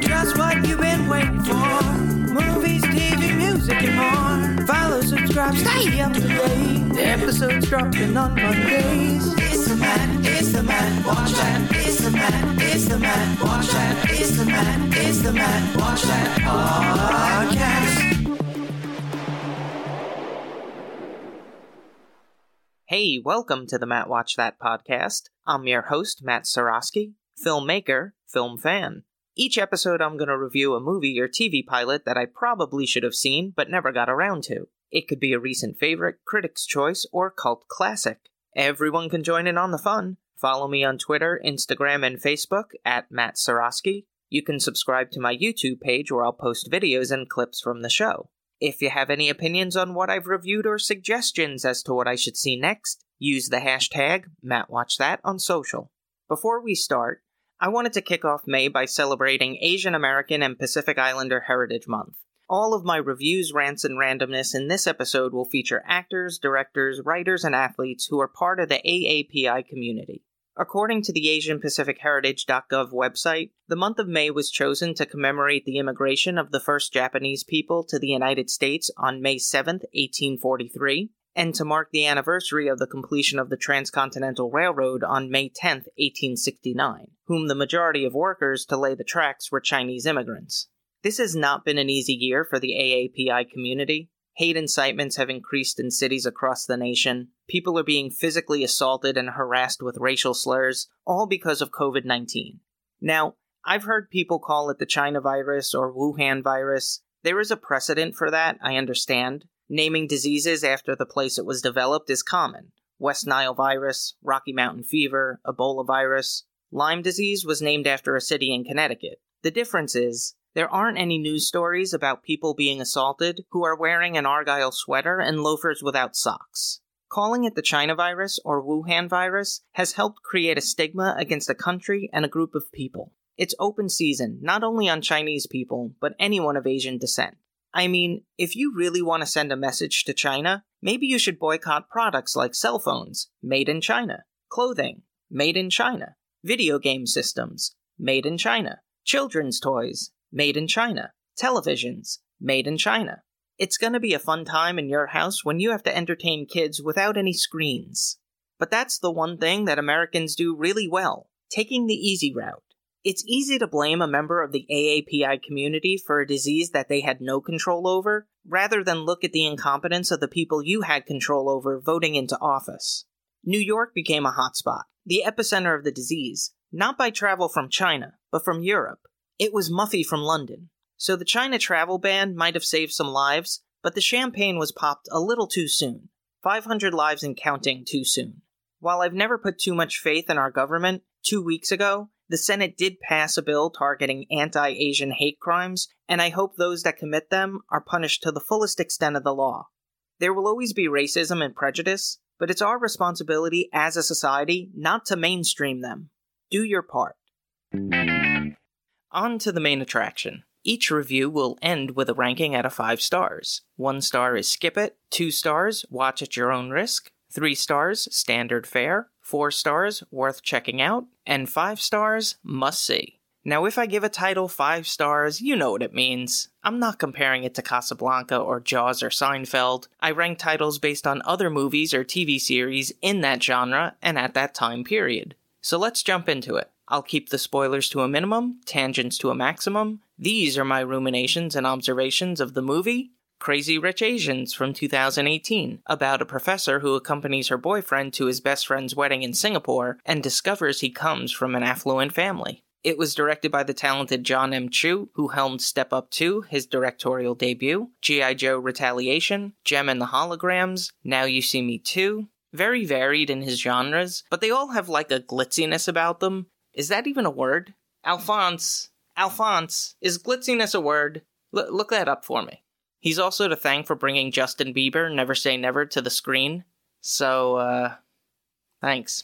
Just what you've been waiting for. Movies, TV, music, and more. Follow, subscribe, stay up to date. Episodes dropping on Mondays. It's the man, it's the man, watch that. It's the man, it's the man, watch that. It's the man, it's the man, watch that podcast. Hey, welcome to the Matt Watch That podcast. I'm your host, Matt Sarosky, filmmaker, film fan. Each episode I'm going to review a movie or TV pilot that I probably should have seen but never got around to. It could be a recent favorite, critic's choice, or cult classic. Everyone can join in on the fun. Follow me on Twitter, Instagram, and Facebook at Matt Sarosky. You can subscribe to my YouTube page where I'll post videos and clips from the show. If you have any opinions on what I've reviewed or suggestions as to what I should see next, use the hashtag MattWatchThat on social. Before we start, I wanted to kick off May by celebrating Asian American and Pacific Islander Heritage Month. All of my reviews, rants, and randomness in this episode will feature actors, directors, writers, and athletes who are part of the AAPI community. According to the AsianPacificHeritage.gov website, the month of May was chosen to commemorate the immigration of the first Japanese people to the United States on May 7, 1843, and to mark the anniversary of the completion of the Transcontinental Railroad on May 10, 1869, whom the majority of workers to lay the tracks were Chinese immigrants. This has not been an easy year for the AAPI community. Hate incitements have increased in cities across the nation. People are being physically assaulted and harassed with racial slurs, all because of COVID-19. Now, I've heard people call it the China virus or Wuhan virus. There is a precedent for that, I understand. Naming diseases after the place it was developed is common. West Nile virus, Rocky Mountain fever, Ebola virus. Lyme disease was named after a city in Connecticut. The difference is, there aren't any news stories about people being assaulted who are wearing an Argyle sweater and loafers without socks. Calling it the China virus or Wuhan virus has helped create a stigma against a country and a group of people. It's open season, not only on Chinese people, but anyone of Asian descent. I mean, if you really want to send a message to China, maybe you should boycott products like cell phones, made in China, clothing, made in China, video game systems, made in China, children's toys, made in China. Televisions, made in China. It's gonna be a fun time in your house when you have to entertain kids without any screens. But that's the one thing that Americans do really well, taking the easy route. It's easy to blame a member of the AAPI community for a disease that they had no control over, rather than look at the incompetence of the people you had control over voting into office. New York became a hotspot, the epicenter of the disease, not by travel from China, but from Europe. It was Muffy from London. So the China travel ban might have saved some lives, but the champagne was popped a little too soon. 500 lives and counting too soon. While I've never put too much faith in our government, 2 weeks ago, the Senate did pass a bill targeting anti-Asian hate crimes, and I hope those that commit them are punished to the fullest extent of the law. There will always be racism and prejudice, but it's our responsibility as a society not to mainstream them. Do your part. On to the main attraction. Each review will end with a ranking out of 5 stars. 1 star is skip it, 2 stars, watch at your own risk, 3 stars, standard fare, 4 stars, worth checking out, and 5 stars, must see. Now if I give a title 5 stars, you know what it means. I'm not comparing it to Casablanca or Jaws or Seinfeld. I rank titles based on other movies or TV series in that genre and at that time period. So let's jump into it. I'll keep the spoilers to a minimum, tangents to a maximum. These are my ruminations and observations of the movie Crazy Rich Asians from 2018, about a professor who accompanies her boyfriend to his best friend's wedding in Singapore and discovers he comes from an affluent family. It was directed by the talented John M. Chu, who helmed Step Up 2, his directorial debut, G.I. Joe Retaliation, Gem and the Holograms, Now You See Me 2. Very varied in his genres, but they all have like a glitziness about them. Is that even a word? Alphonse, is glitziness a word? Look that up for me. He's also to thank for bringing Justin Bieber, Never Say Never, to the screen. So, thanks.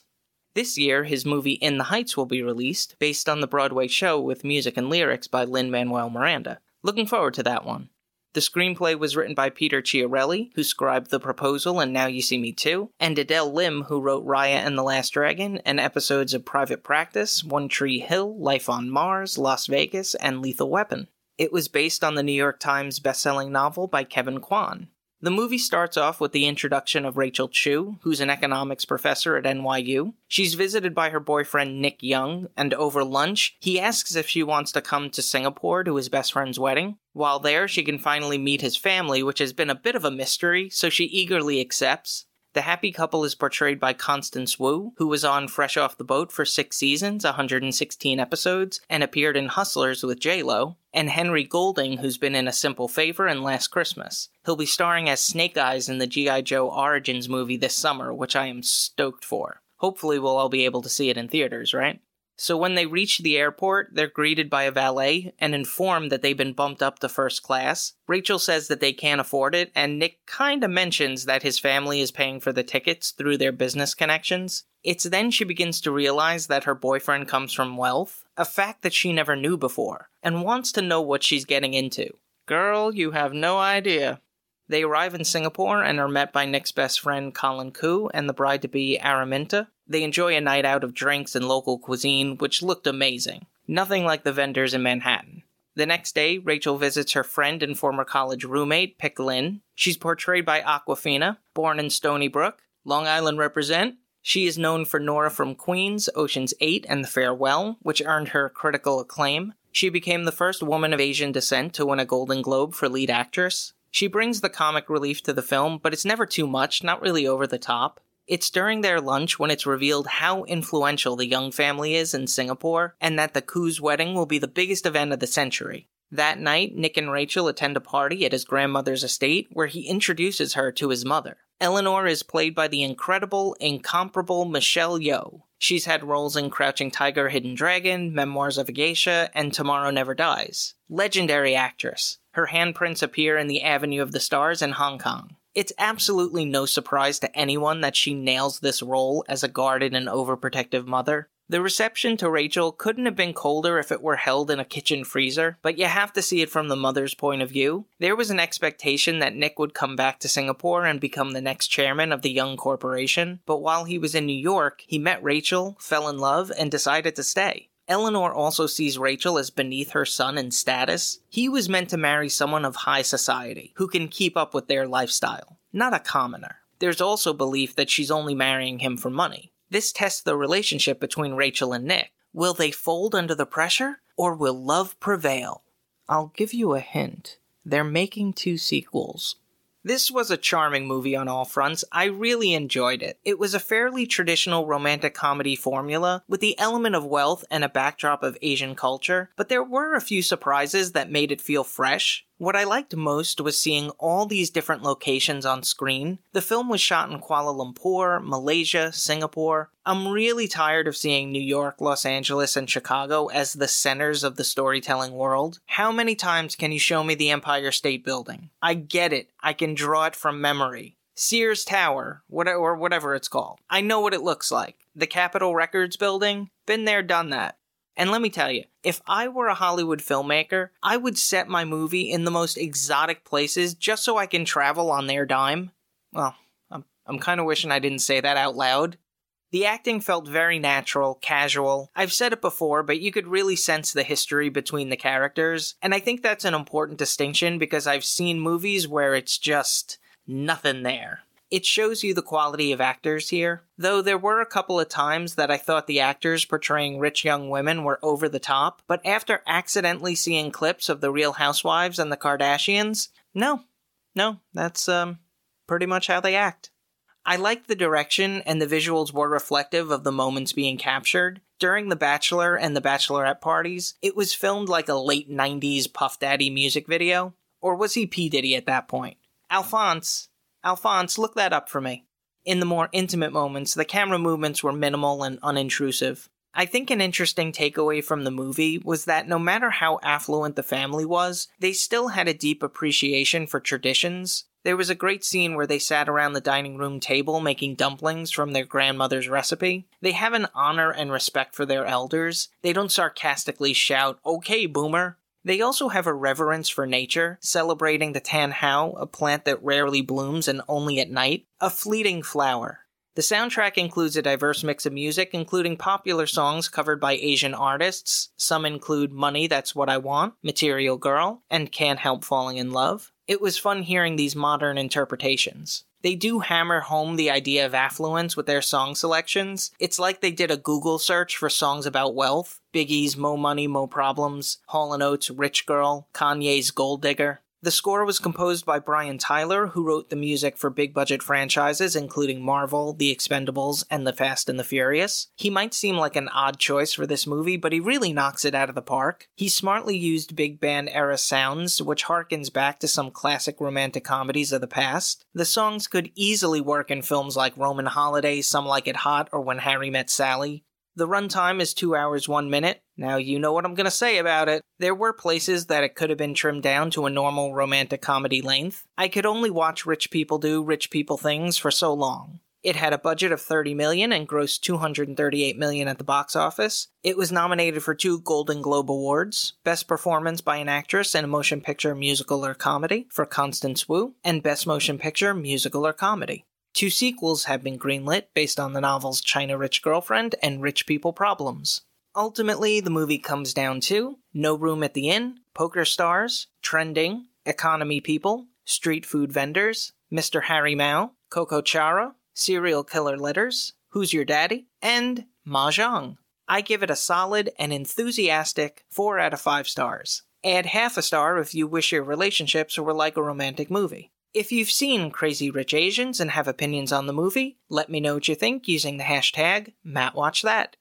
This year, his movie In the Heights will be released, based on the Broadway show with music and lyrics by Lin-Manuel Miranda. Looking forward to that one. The screenplay was written by Peter Chiarelli, who scribed The Proposal and Now You See Me 2, and Adele Lim, who wrote Raya and the Last Dragon, and episodes of Private Practice, One Tree Hill, Life on Mars, Las Vegas, and Lethal Weapon. It was based on the New York Times bestselling novel by Kevin Kwan. The movie starts off with the introduction of Rachel Chu, who's an economics professor at NYU. She's visited by her boyfriend Nick Young, and over lunch, he asks if she wants to come to Singapore to his best friend's wedding. While there, she can finally meet his family, which has been a bit of a mystery, so she eagerly accepts. The happy couple is portrayed by Constance Wu, who was on Fresh Off the Boat for 6 seasons, 116 episodes, and appeared in Hustlers with J.Lo, and Henry Golding, who's been in A Simple Favor and Last Christmas. He'll be starring as Snake Eyes in the G.I. Joe Origins movie this summer, which I am stoked for. Hopefully we'll all be able to see it in theaters, right? So when they reach the airport, they're greeted by a valet and informed that they've been bumped up to first class. Rachel says that they can't afford it, and Nick kinda mentions that his family is paying for the tickets through their business connections. It's then she begins to realize that her boyfriend comes from wealth, a fact that she never knew before, and wants to know what she's getting into. Girl, you have no idea. They arrive in Singapore and are met by Nick's best friend Colin Koo and the bride-to-be Araminta. They enjoy a night out of drinks and local cuisine, which looked amazing. Nothing like the vendors in Manhattan. The next day, Rachel visits her friend and former college roommate, Pick Lin. She's portrayed by Awkwafina, born in Stony Brook. Long Island represent. She is known for Nora from Queens, Ocean's 8, and The Farewell, which earned her critical acclaim. She became the first woman of Asian descent to win a Golden Globe for lead actress. She brings the comic relief to the film, but it's never too much, not really over the top. It's during their lunch when it's revealed how influential the Young family is in Singapore, and that the Koo's wedding will be the biggest event of the century. That night, Nick and Rachel attend a party at his grandmother's estate, where he introduces her to his mother. Eleanor is played by the incredible, incomparable Michelle Yeoh. She's had roles in Crouching Tiger, Hidden Dragon, Memoirs of a Geisha, and Tomorrow Never Dies. Legendary actress. Her handprints appear in the Avenue of the Stars in Hong Kong. It's absolutely no surprise to anyone that she nails this role as a guarded and overprotective mother. The reception to Rachel couldn't have been colder if it were held in a kitchen freezer, but you have to see it from the mother's point of view. There was an expectation that Nick would come back to Singapore and become the next chairman of the Young Corporation, but while he was in New York, he met Rachel, fell in love, and decided to stay. Eleanor also sees Rachel as beneath her son in status. He was meant to marry someone of high society, who can keep up with their lifestyle, not a commoner. There's also belief that she's only marrying him for money. This tests the relationship between Rachel and Nick. Will they fold under the pressure, or will love prevail? I'll give you a hint. They're making 2 sequels. This was a charming movie on all fronts. I really enjoyed it. It was a fairly traditional romantic comedy formula, with the element of wealth and a backdrop of Asian culture, but there were a few surprises that made it feel fresh. What I liked most was seeing all these different locations on screen. The film was shot in Kuala Lumpur, Malaysia, Singapore. I'm really tired of seeing New York, Los Angeles, and Chicago as the centers of the storytelling world. How many times can you show me the Empire State Building? I get it. I can draw it from memory. Sears Tower, or whatever it's called. I know what it looks like. The Capitol Records Building? Been there, done that. And let me tell you, if I were a Hollywood filmmaker, I would set my movie in the most exotic places just so I can travel on their dime. Well, I'm kind of wishing I didn't say that out loud. The acting felt very natural, casual. I've said it before, but you could really sense the history between the characters, and I think that's an important distinction because I've seen movies where it's just nothing there. It shows you the quality of actors here, though there were a couple of times that I thought the actors portraying rich young women were over the top, but after accidentally seeing clips of the Real Housewives and the Kardashians, no, that's pretty much how they act. I liked the direction, and the visuals were reflective of the moments being captured. During the Bachelor and the Bachelorette parties, it was filmed like a late 90s Puff Daddy music video. Or was he P. Diddy at that point? Alphonse, look that up for me. In the more intimate moments, the camera movements were minimal and unintrusive. I think an interesting takeaway from the movie was that no matter how affluent the family was, they still had a deep appreciation for traditions. There was a great scene where they sat around the dining room table making dumplings from their grandmother's recipe. They have an honor and respect for their elders. They don't sarcastically shout, "Okay, boomer." They also have a reverence for nature, celebrating the Tan Hao, a plant that rarely blooms and only at night, a fleeting flower. The soundtrack includes a diverse mix of music, including popular songs covered by Asian artists. Some include Money, That's What I Want, Material Girl, and Can't Help Falling in Love. It was fun hearing these modern interpretations. They do hammer home the idea of affluence with their song selections. It's like they did a Google search for songs about wealth. Biggie's Mo Money, Mo Problems, Hall & Oates' Rich Girl, Kanye's Gold Digger. The score was composed by Brian Tyler, who wrote the music for big-budget franchises including Marvel, The Expendables, and The Fast and the Furious. He might seem like an odd choice for this movie, but he really knocks it out of the park. He smartly used big band-era sounds, which harkens back to some classic romantic comedies of the past. The songs could easily work in films like Roman Holiday, Some Like It Hot, or When Harry Met Sally. The runtime is 2 hours 1 minute. Now you know what I'm going to say about it. There were places that it could have been trimmed down to a normal romantic comedy length. I could only watch rich people do rich people things for so long. It had a budget of $30 million and grossed $238 million at the box office. It was nominated for 2 Golden Globe Awards, Best Performance by an Actress in a Motion Picture Musical or Comedy for Constance Wu, and Best Motion Picture Musical or Comedy. 2 sequels have been greenlit based on the novels China Rich Girlfriend and Rich People Problems. Ultimately, the movie comes down to No Room at the Inn, Poker Stars, Trending, Economy People, Street Food Vendors, Mr. Harry Mao, Coco Chara, Serial Killer Letters, Who's Your Daddy, and Mahjong. I give it a solid and enthusiastic 4 out of 5 stars. Add half a star if you wish your relationships were like a romantic movie. If you've seen Crazy Rich Asians and have opinions on the movie, let me know what you think using the hashtag MattWatchThat.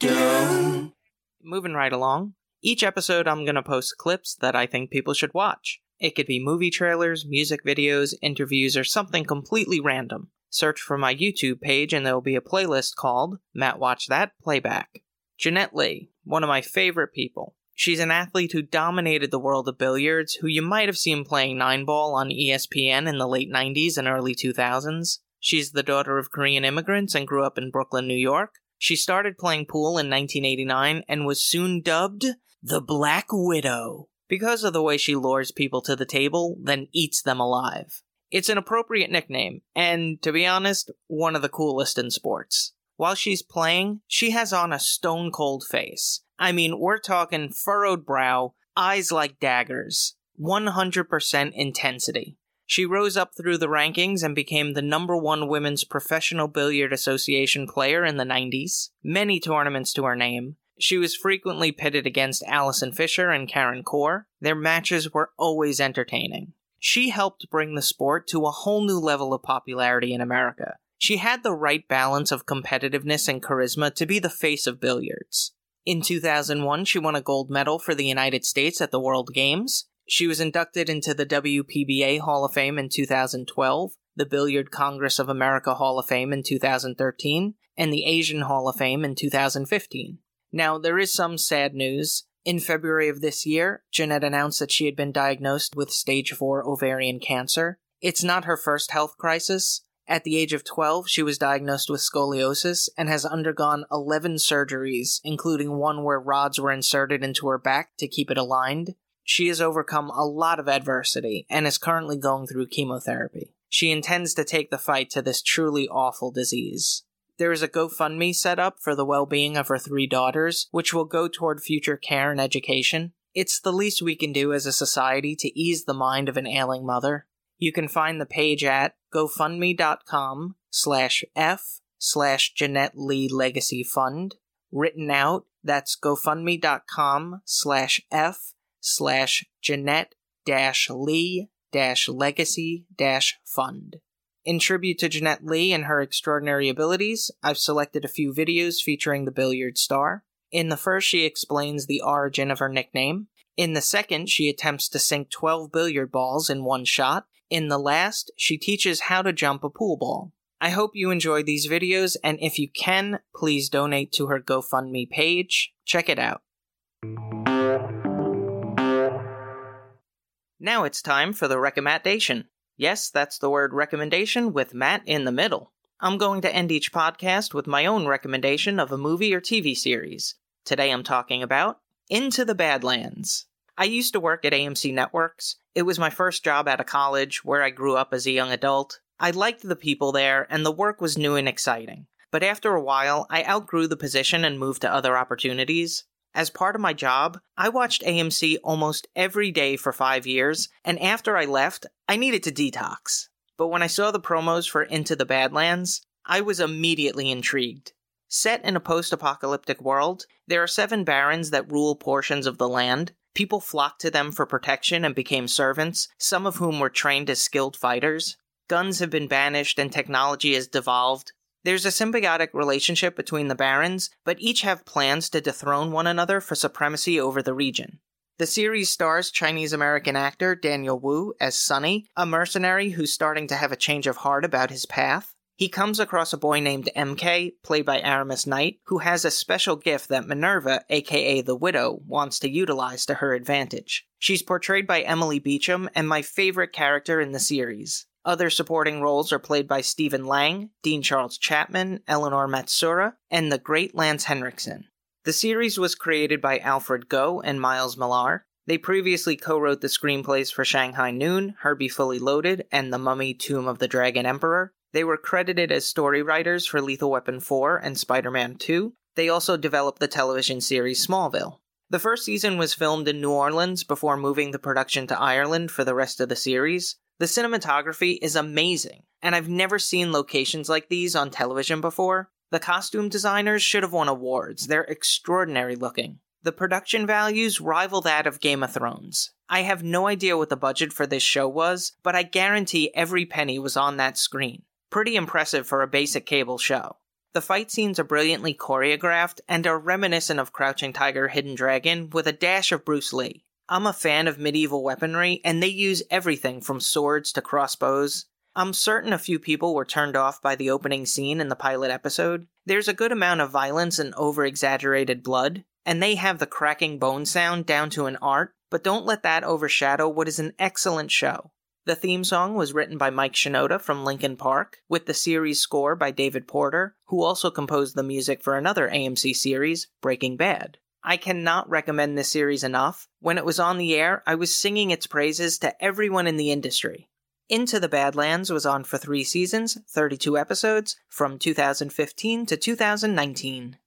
Dun. Moving right along, each episode I'm going to post clips that I think people should watch. It could be movie trailers, music videos, interviews, or something completely random. Search for my YouTube page and there will be a playlist called MattWatchThat Playback. Jeanette Lee, one of my favorite people. She's an athlete who dominated the world of billiards, who you might have seen playing 9-ball on ESPN in the late 90s and early 2000s. She's the daughter of Korean immigrants and grew up in Brooklyn, New York. She started playing pool in 1989 and was soon dubbed the Black Widow because of the way she lures people to the table, then eats them alive. It's an appropriate nickname, and to be honest, one of the coolest in sports. While she's playing, she has on a stone-cold face. I mean, we're talking furrowed brow, eyes like daggers, 100% intensity. She rose up through the rankings and became the #1 Women's Professional Billiard Association player in the 90s, many tournaments to her name. She was frequently pitted against Allison Fisher and Karen Corr. Their matches were always entertaining. She helped bring the sport to a whole new level of popularity in America. She had the right balance of competitiveness and charisma to be the face of billiards. In 2001, she won a gold medal for the United States at the World Games. She was inducted into the WPBA Hall of Fame in 2012, the Billiard Congress of America Hall of Fame in 2013, and the Asian Hall of Fame in 2015. Now, there is some sad news. In February of this year, Jeanette announced that she had been diagnosed with stage 4 ovarian cancer. It's not her first health crisis. At the age of 12, she was diagnosed with scoliosis and has undergone 11 surgeries, including one where rods were inserted into her back to keep it aligned. She has overcome a lot of adversity and is currently going through chemotherapy. She intends to take the fight to this truly awful disease. There is a GoFundMe set up for the well-being of her 3 daughters, which will go toward future care and education. It's the least we can do as a society to ease the mind of an ailing mother. You can find the page at GoFundMe.com/F/Jeanette Lee Legacy Fund. Written out, that's GoFundMe.com/F/Jeanette-Lee-Legacy-Fund. In tribute to Jeanette Lee and her extraordinary abilities, I've selected a few videos featuring the billiard star. In the first, she explains the origin of her nickname. In the second, she attempts to sink 12 billiard balls in one shot. In the last, she teaches how to jump a pool ball. I hope you enjoy these videos, and if you can, please donate to her GoFundMe page. Check it out. Now it's time for the recommendation. Yes, that's the word recommendation with Matt in the middle. I'm going to end each podcast with my own recommendation of a movie or TV series. Today I'm talking about Into the Badlands. I used to work at AMC Networks. It was my first job out of college, where I grew up as a young adult. I liked the people there, and the work was new and exciting. But after a while, I outgrew the position and moved to other opportunities. As part of my job, I watched AMC almost every day for 5 years, and after I left, I needed to detox. But when I saw the promos for Into the Badlands, I was immediately intrigued. Set in a post-apocalyptic world, there are 7 barons that rule portions of the land. People flocked to them for protection and became servants, some of whom were trained as skilled fighters. Guns have been banished and technology has devolved. There's a symbiotic relationship between the barons, but each have plans to dethrone one another for supremacy over the region. The series stars Chinese-American actor Daniel Wu as Sonny, a mercenary who's starting to have a change of heart about his path. He comes across a boy named MK, played by Aramis Knight, who has a special gift that Minerva, aka the Widow, wants to utilize to her advantage. She's portrayed by Emily Beecham and my favorite character in the series. Other supporting roles are played by Stephen Lang, Dean Charles Chapman, Eleanor Matsuura, and the great Lance Henriksen. The series was created by Alfred Goh and Miles Millar. They previously co-wrote the screenplays for Shanghai Noon, Herbie Fully Loaded, and The Mummy: Tomb of the Dragon Emperor. They were credited as story writers for Lethal Weapon 4 and Spider-Man 2. They also developed the television series Smallville. The first season was filmed in New Orleans before moving the production to Ireland for the rest of the series. The cinematography is amazing, and I've never seen locations like these on television before. The costume designers should have won awards. They're extraordinary looking. The production values rival that of Game of Thrones. I have no idea what the budget for this show was, but I guarantee every penny was on that screen. Pretty impressive for a basic cable show. The fight scenes are brilliantly choreographed and are reminiscent of Crouching Tiger, Hidden Dragon with a dash of Bruce Lee. I'm a fan of medieval weaponry, and they use everything from swords to crossbows. I'm certain a few people were turned off by the opening scene in the pilot episode. There's a good amount of violence and over-exaggerated blood, and they have the cracking bone sound down to an art, but don't let that overshadow what is an excellent show. The theme song was written by Mike Shinoda from Linkin Park, with the series score by David Porter, who also composed the music for another AMC series, Breaking Bad. I cannot recommend this series enough. When it was on the air, I was singing its praises to everyone in the industry. Into the Badlands was on for 3 seasons, 32 episodes, from 2015 to 2019.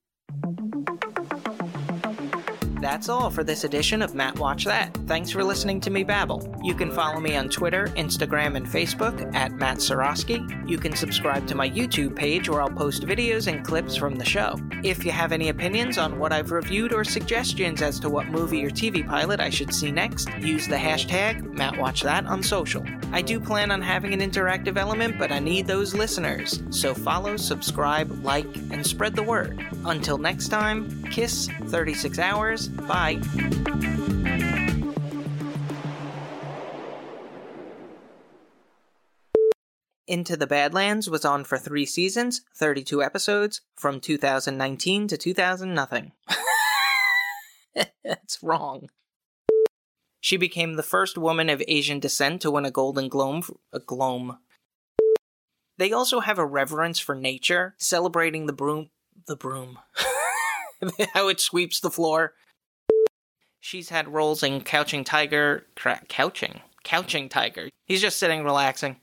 That's all for this edition of Matt Watch That. Thanks for listening to me babble. You can follow me on Twitter, Instagram, and Facebook at Matt Sarosky. You can subscribe to my YouTube page where I'll post videos and clips from the show. If you have any opinions on what I've reviewed or suggestions as to what movie or TV pilot I should see next, use the hashtag MattWatchThat on social. I do plan on having an interactive element, but I need those listeners. So follow, subscribe, like, and spread the word. Until next time, kiss 36 hours. Bye. Into the Badlands was on for 3 seasons, 32 episodes, from 2019 to 2000-nothing. That's wrong. She became the first woman of Asian descent to win a Golden Globe. They also have a reverence for nature, celebrating the broom. How it sweeps the floor. She's had roles in Crouching Tiger. Crouching Tiger. He's just sitting relaxing.